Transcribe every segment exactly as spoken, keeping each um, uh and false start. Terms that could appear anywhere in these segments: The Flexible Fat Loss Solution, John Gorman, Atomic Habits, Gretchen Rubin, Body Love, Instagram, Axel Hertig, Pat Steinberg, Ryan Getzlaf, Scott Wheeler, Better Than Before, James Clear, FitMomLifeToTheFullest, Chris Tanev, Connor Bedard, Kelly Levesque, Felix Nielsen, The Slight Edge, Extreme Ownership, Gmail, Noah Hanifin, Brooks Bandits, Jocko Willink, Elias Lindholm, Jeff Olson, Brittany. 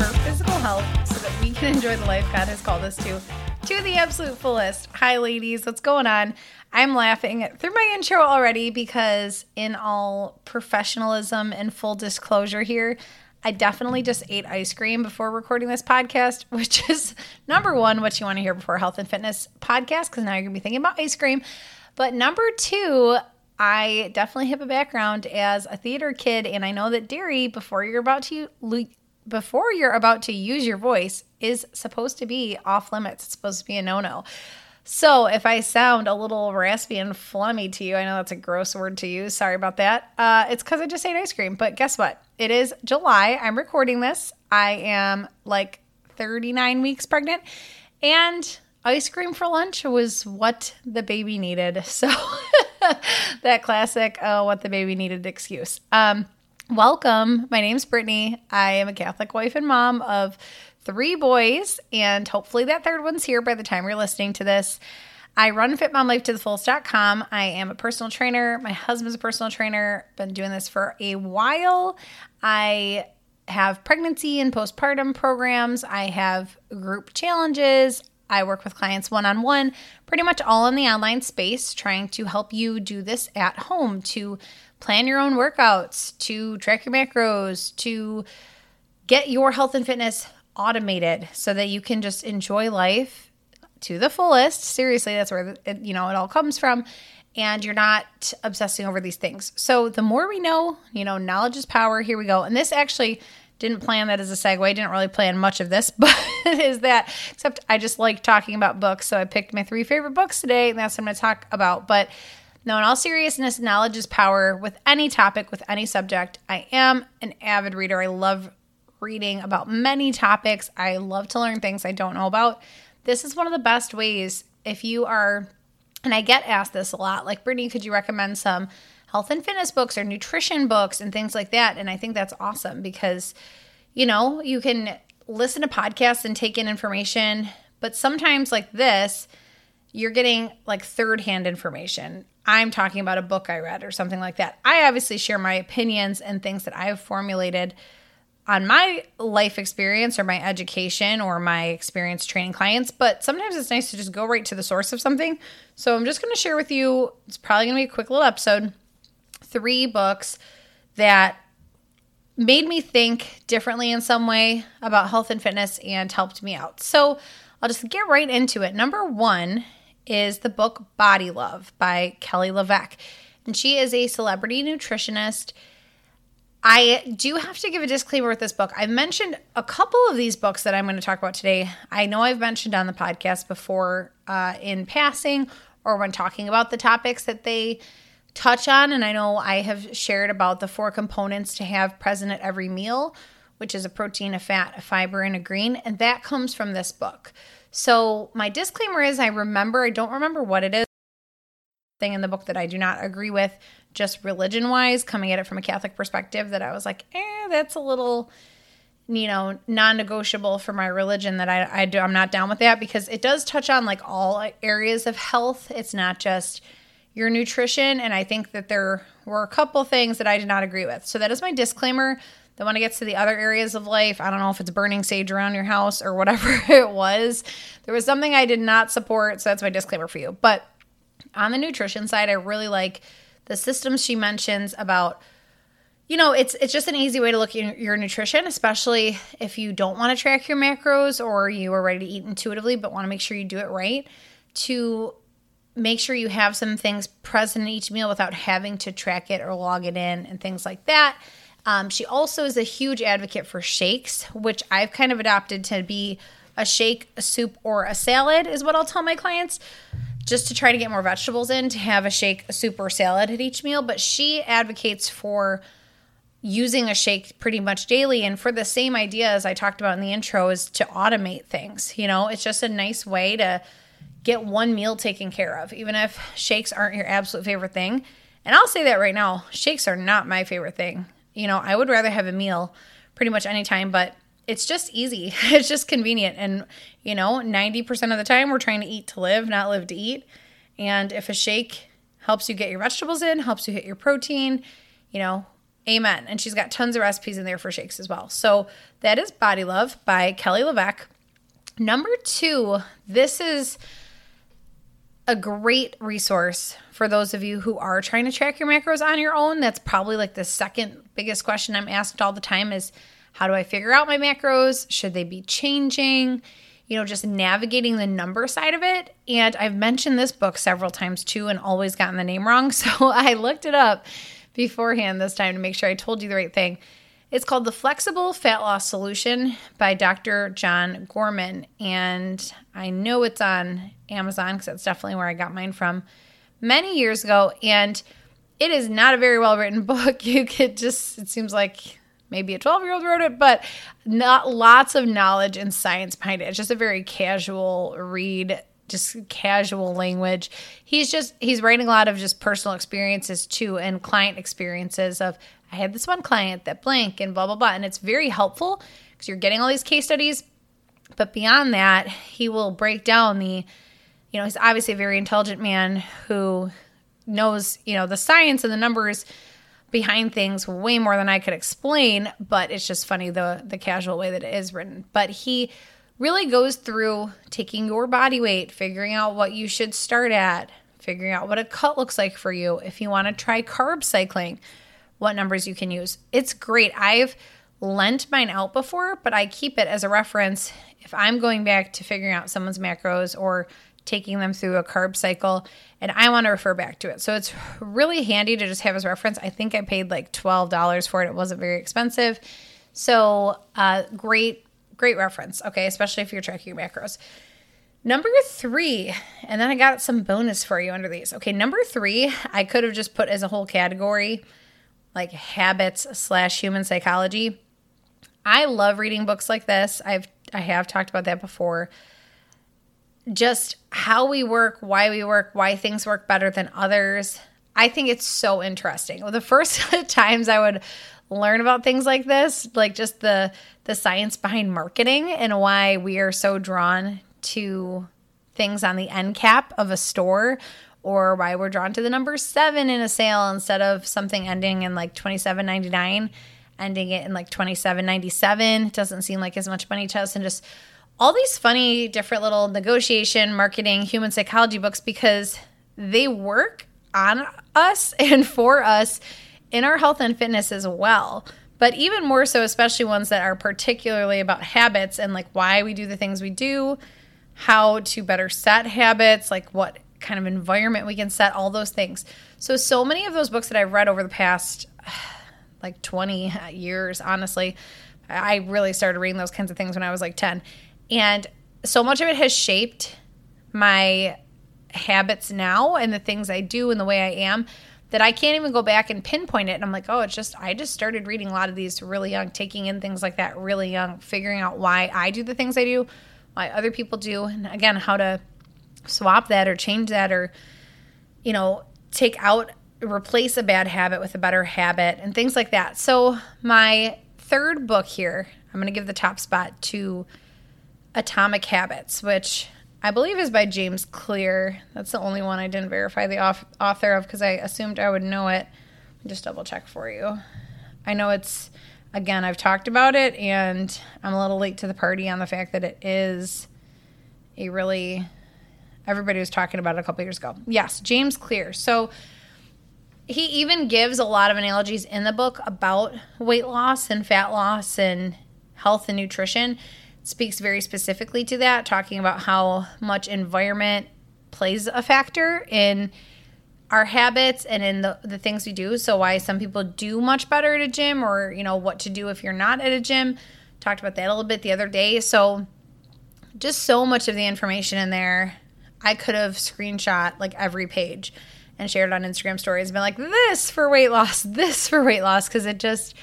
improve our physical health so that we can enjoy the life God has called us to, to the absolute fullest. Hi, ladies. What's going on? I'm laughing through my intro already because in all professionalism and full disclosure here, I definitely just ate ice cream before recording this podcast, which is number one, what you want to hear before a health and fitness podcast, because now you're going to be thinking about ice cream. But number two, I definitely have a background as a theater kid, and I know that dairy, before you're about to before you're about to use your voice, is supposed to be off limits. It's supposed to be a no-no. So if I sound a little raspy and flummy to you, I know that's a gross word to use. Sorry about that. Uh, it's because I just ate ice cream. But guess what? It is July. I'm recording this. I am like thirty-nine weeks pregnant, and ice cream for lunch was what the baby needed. So that classic, oh, what the baby needed excuse. Um, welcome. My name's Brittany. I am a Catholic wife and mom of three boys, and hopefully that third one's here by the time you're listening to this. I run fit mom life to the fullest dot com. I am a personal trainer. My husband's a personal trainer. Been doing this for a while. I have pregnancy and postpartum programs. I have group challenges. I work with clients one-on-one, pretty much all in the online space, trying to help you do this at home, to plan your own workouts, to track your macros, to get your health and fitness automated so that you can just enjoy life to the fullest. Seriously, that's where it, you know, it all comes from, and you're not obsessing over these things. So the more we know, you know, knowledge is power. Here we go. And this actually didn't plan that as a segue. Didn't really plan much of this, but is that, except I just like talking about books. So I picked my three favorite books today, and that's what I'm going to talk about. But no, in all seriousness, knowledge is power with any topic, with any subject. I am an avid reader. I love reading about many topics. I love to learn things I don't know about. This is one of the best ways if you are, and I get asked this a lot, like, Brittany, could you recommend some health and fitness books or nutrition books and things like that? And I think that's awesome because, you know, you can listen to podcasts and take in information, but sometimes like this, you're getting like third-hand information. I'm talking about a book I read or something like that. I obviously share my opinions and things that I have formulated on my life experience or my education or my experience training clients, but sometimes it's nice to just go right to the source of something. So I'm just going to share with you, it's probably going to be a quick little episode, three books that made me think differently in some way about health and fitness and helped me out. So I'll just get right into it. Number one is the book Body Love by Kelly Levesque. And she is a celebrity nutritionist. I do have to give a disclaimer with this book. I've mentioned a couple of these books that I'm going to talk about today. I know I've mentioned on the podcast before uh, in passing or when talking about the topics that they touch on, and I know I have shared about the four components to have present at every meal, which is a protein, a fat, a fiber, and a green, and that comes from this book. So my disclaimer is I remember, I don't remember what it is, thing in the book that I do not agree with, just religion-wise, coming at it from a Catholic perspective that I was like, eh, that's a little, you know, non-negotiable for my religion that I, I do, I'm not down with that because it does touch on like all areas of health. It's not just your nutrition, and I think that there were a couple things that I did not agree with. So that is my disclaimer. Then when it gets to the other areas of life, I don't know if it's burning sage around your house or whatever it was, there was something I did not support, so that's my disclaimer for you. But on the nutrition side, I really like the systems she mentions about, you know, it's it's just an easy way to look at your nutrition, especially if you don't want to track your macros or you are ready to eat intuitively but want to make sure you do it right, to make sure you have some things present in each meal without having to track it or log it in and things like that. Um, she also is a huge advocate for shakes, which I've kind of adopted to be a shake, a soup, or a salad is what I'll tell my clients, just to try to get more vegetables in, to have a shake, a soup, or salad at each meal. But she advocates for using a shake pretty much daily, and for the same idea as I talked about in the intro, is to automate things. You know, it's just a nice way to get one meal taken care of, even if shakes aren't your absolute favorite thing. And I'll say that right now, shakes are not my favorite thing. You know, I would rather have a meal pretty much anytime, but it's just easy. It's just convenient. And, you know, ninety percent of the time we're trying to eat to live, not live to eat. And if a shake helps you get your vegetables in, helps you hit your protein, you know, Amen. And she's got tons of recipes in there for shakes as well. So that is Body Love by Kelly Levesque. Number two, this is a great resource for those of you who are trying to track your macros on your own. That's probably like the second biggest question I'm asked all the time is, how do I figure out my macros? Should they be changing? You know, just navigating the number side of it. And I've mentioned this book several times too and always gotten the name wrong. So I looked it up beforehand this time to make sure I told you the right thing. It's called The Flexible Fat Loss Solution by Doctor John Gorman. And I know it's on Amazon because that's definitely where I got mine from many years ago. And it is not a very well-written book. You could just, it seems like maybe a twelve-year-old wrote it, but not lots of knowledge and science behind it. It's just a very casual read, just casual language. He's just, he's writing a lot of just personal experiences too and client experiences of, I had this one client that blank and blah, blah, blah. And it's very helpful because you're getting all these case studies. But beyond that, he will break down the, you know, he's obviously a very intelligent man who knows, you know, the science and the numbers behind things way more than I could explain. But it's just funny the the casual way that it is written. But he really goes through taking your body weight, figuring out what you should start at, figuring out what a cut looks like for you. If you want to try carb cycling, what numbers you can use. It's great. I've lent mine out before, but I keep it as a reference. If I'm going back to figuring out someone's macros or taking them through a carb cycle, and I want to refer back to it. So it's really handy to just have as reference. I think I paid like twelve dollars for it. It wasn't very expensive. So uh, great, great reference, okay, especially if you're tracking your macros. Number three, and then I got some bonus for you under these. Okay, number three, I could have just put as a whole category, like habits slash human psychology. I love reading books like this. I've I have talked about that before. Just how we work, why we work, why things work better than others. I think it's so interesting. Well, the first times I would learn about things like this, like just the the science behind marketing and why we are so drawn to things on the end cap of a store, or why we're drawn to the number seven in a sale instead of something ending in like twenty-seven ninety-nine, ending it in like twenty-seven ninety-seven. It doesn't seem like as much money to us, and just all these funny different little negotiation, marketing, human psychology books, because they work on us and for us in our health and fitness as well. But even more so, especially ones that are particularly about habits and like why we do the things we do, how to better set habits, like what kind of environment we can set, all those things. So, so many of those books that I've read over the past like twenty years, honestly, I really started reading those kinds of things when I was like ten. And so much of it has shaped my habits now and the things I do and the way I am that I can't even go back and pinpoint it. And I'm like, oh, it's just, I just started reading a lot of these really young, taking in things like that really young, figuring out why I do the things I do, why other people do. And again, how to swap that or change that or, you know, take out, replace a bad habit with a better habit and things like that. So my third book here, I'm going to give the top spot to Atomic Habits, which I believe is by James Clear. That's the only one I didn't verify the author of because I assumed I would know it. Just double check for you. I know it's, again, I've talked about it and I'm a little late to the party on the fact that it is a really... Everybody was talking about it a couple years ago. Yes, James Clear. So he even gives a lot of analogies in the book about weight loss and fat loss and health and nutrition. Speaks very specifically to that, talking about how much environment plays a factor in our habits and in the, the things we do. So why some people do much better at a gym, or, you know, what to do if you're not at a gym. Talked about that a little bit the other day. So just so much of the information in there. I could have screenshot like every page and shared it on Instagram stories and been like, this for weight loss, this for weight loss, because it just,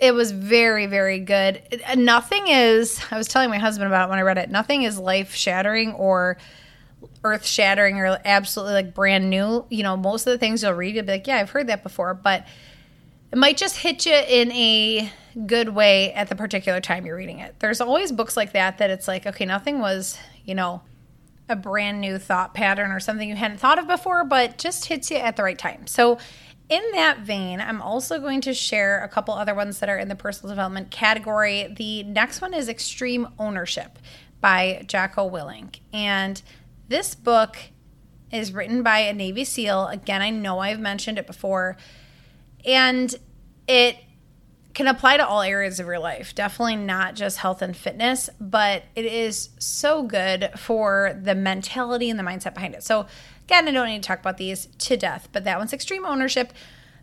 it was very, very good. It, nothing is, I was telling my husband about it when I read it, nothing is life-shattering or earth-shattering or absolutely like brand new. You know, most of the things you'll read, you'll be like, yeah, I've heard that before, but it might just hit you in a good way at the particular time you're reading it. There's always books like that that it's like, okay, nothing was, you know, a brand new thought pattern or something you hadn't thought of before, but just hits you at the right time. So In that vein, I'm also going to share a couple other ones that are in the personal development category. The next one is Extreme Ownership by Jocko Willink. And this book is written by a Navy SEAL. Again, I know I've mentioned it before. And it can apply to all areas of your life, definitely not just health and fitness, but it is so good for the mentality and the mindset behind it. So again, I don't need to talk about these to death, but that one's Extreme Ownership.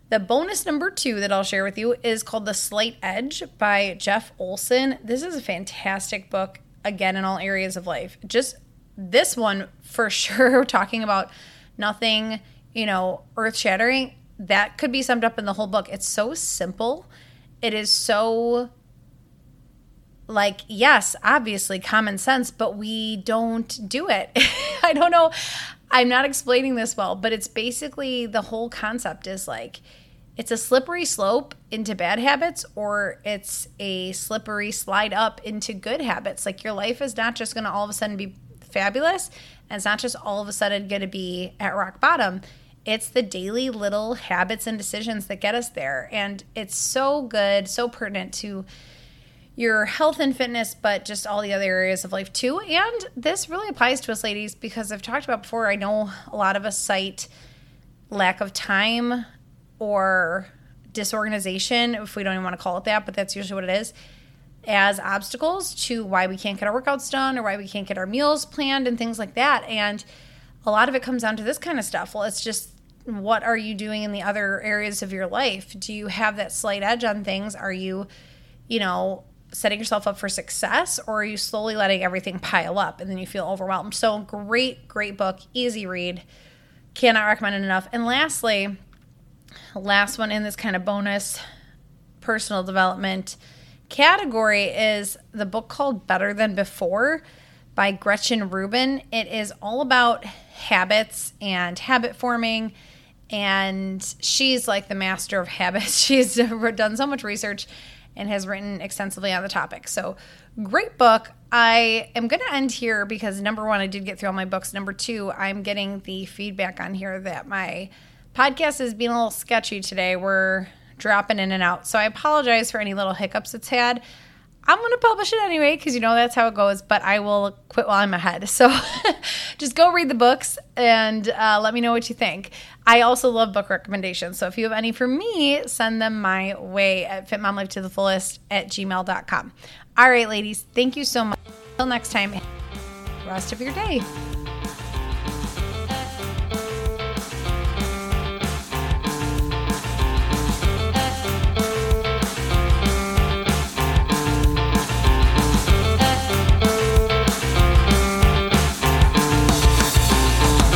The bonus number two that I'll share with you is called The Slight Edge by Jeff Olson. This is a fantastic book, again, in all areas of life. Just this one for sure, talking about nothing, you know, earth-shattering, that could be summed up in the whole book. It's so simple. It is so, like, yes, obviously common sense, but we don't do it. I don't know. I'm not explaining this well, but it's basically the whole concept is like, it's a slippery slope into bad habits, or it's a slippery slide up into good habits. Like, your life is not just going to all of a sudden be fabulous, and it's not just all of a sudden going to be at rock bottom. It's the daily little habits and decisions that get us there. And it's so good, so pertinent to your health and fitness, but just all the other areas of life too. And this really applies to us ladies, because I've talked about before, I know a lot of us cite lack of time or disorganization, if we don't even want to call it that, but that's usually what it is, as obstacles to why we can't get our workouts done or why we can't get our meals planned and things like that. And a lot of it comes down to this kind of stuff. Well, it's just, what are you doing in the other areas of your life? Do you have that slight edge on things? Are you, you know, setting yourself up for success, or are you slowly letting everything pile up and then you feel overwhelmed? So great, great book, easy read. Cannot recommend it enough. And lastly, last one in this kind of bonus personal development category is the book called Better Than Before by Gretchen Rubin. It is all about habits and habit forming, and she's like the master of habits. She's done so much research and has written extensively on the topic. So great book. I am going to end here because, number one, I did get through all my books. Number two, I'm getting the feedback on here that my podcast is being a little sketchy today. We're dropping in and out. So I apologize for any little hiccups it's had. I'm going to publish it anyway because you know that's how it goes, but I will quit while I'm ahead. So just go read the books and uh, let me know what you think. I also love book recommendations. So if you have any for me, send them my way at fit mom life to the fullest at gmail dot com. All right, ladies, thank you so much. Until next time, rest of your day.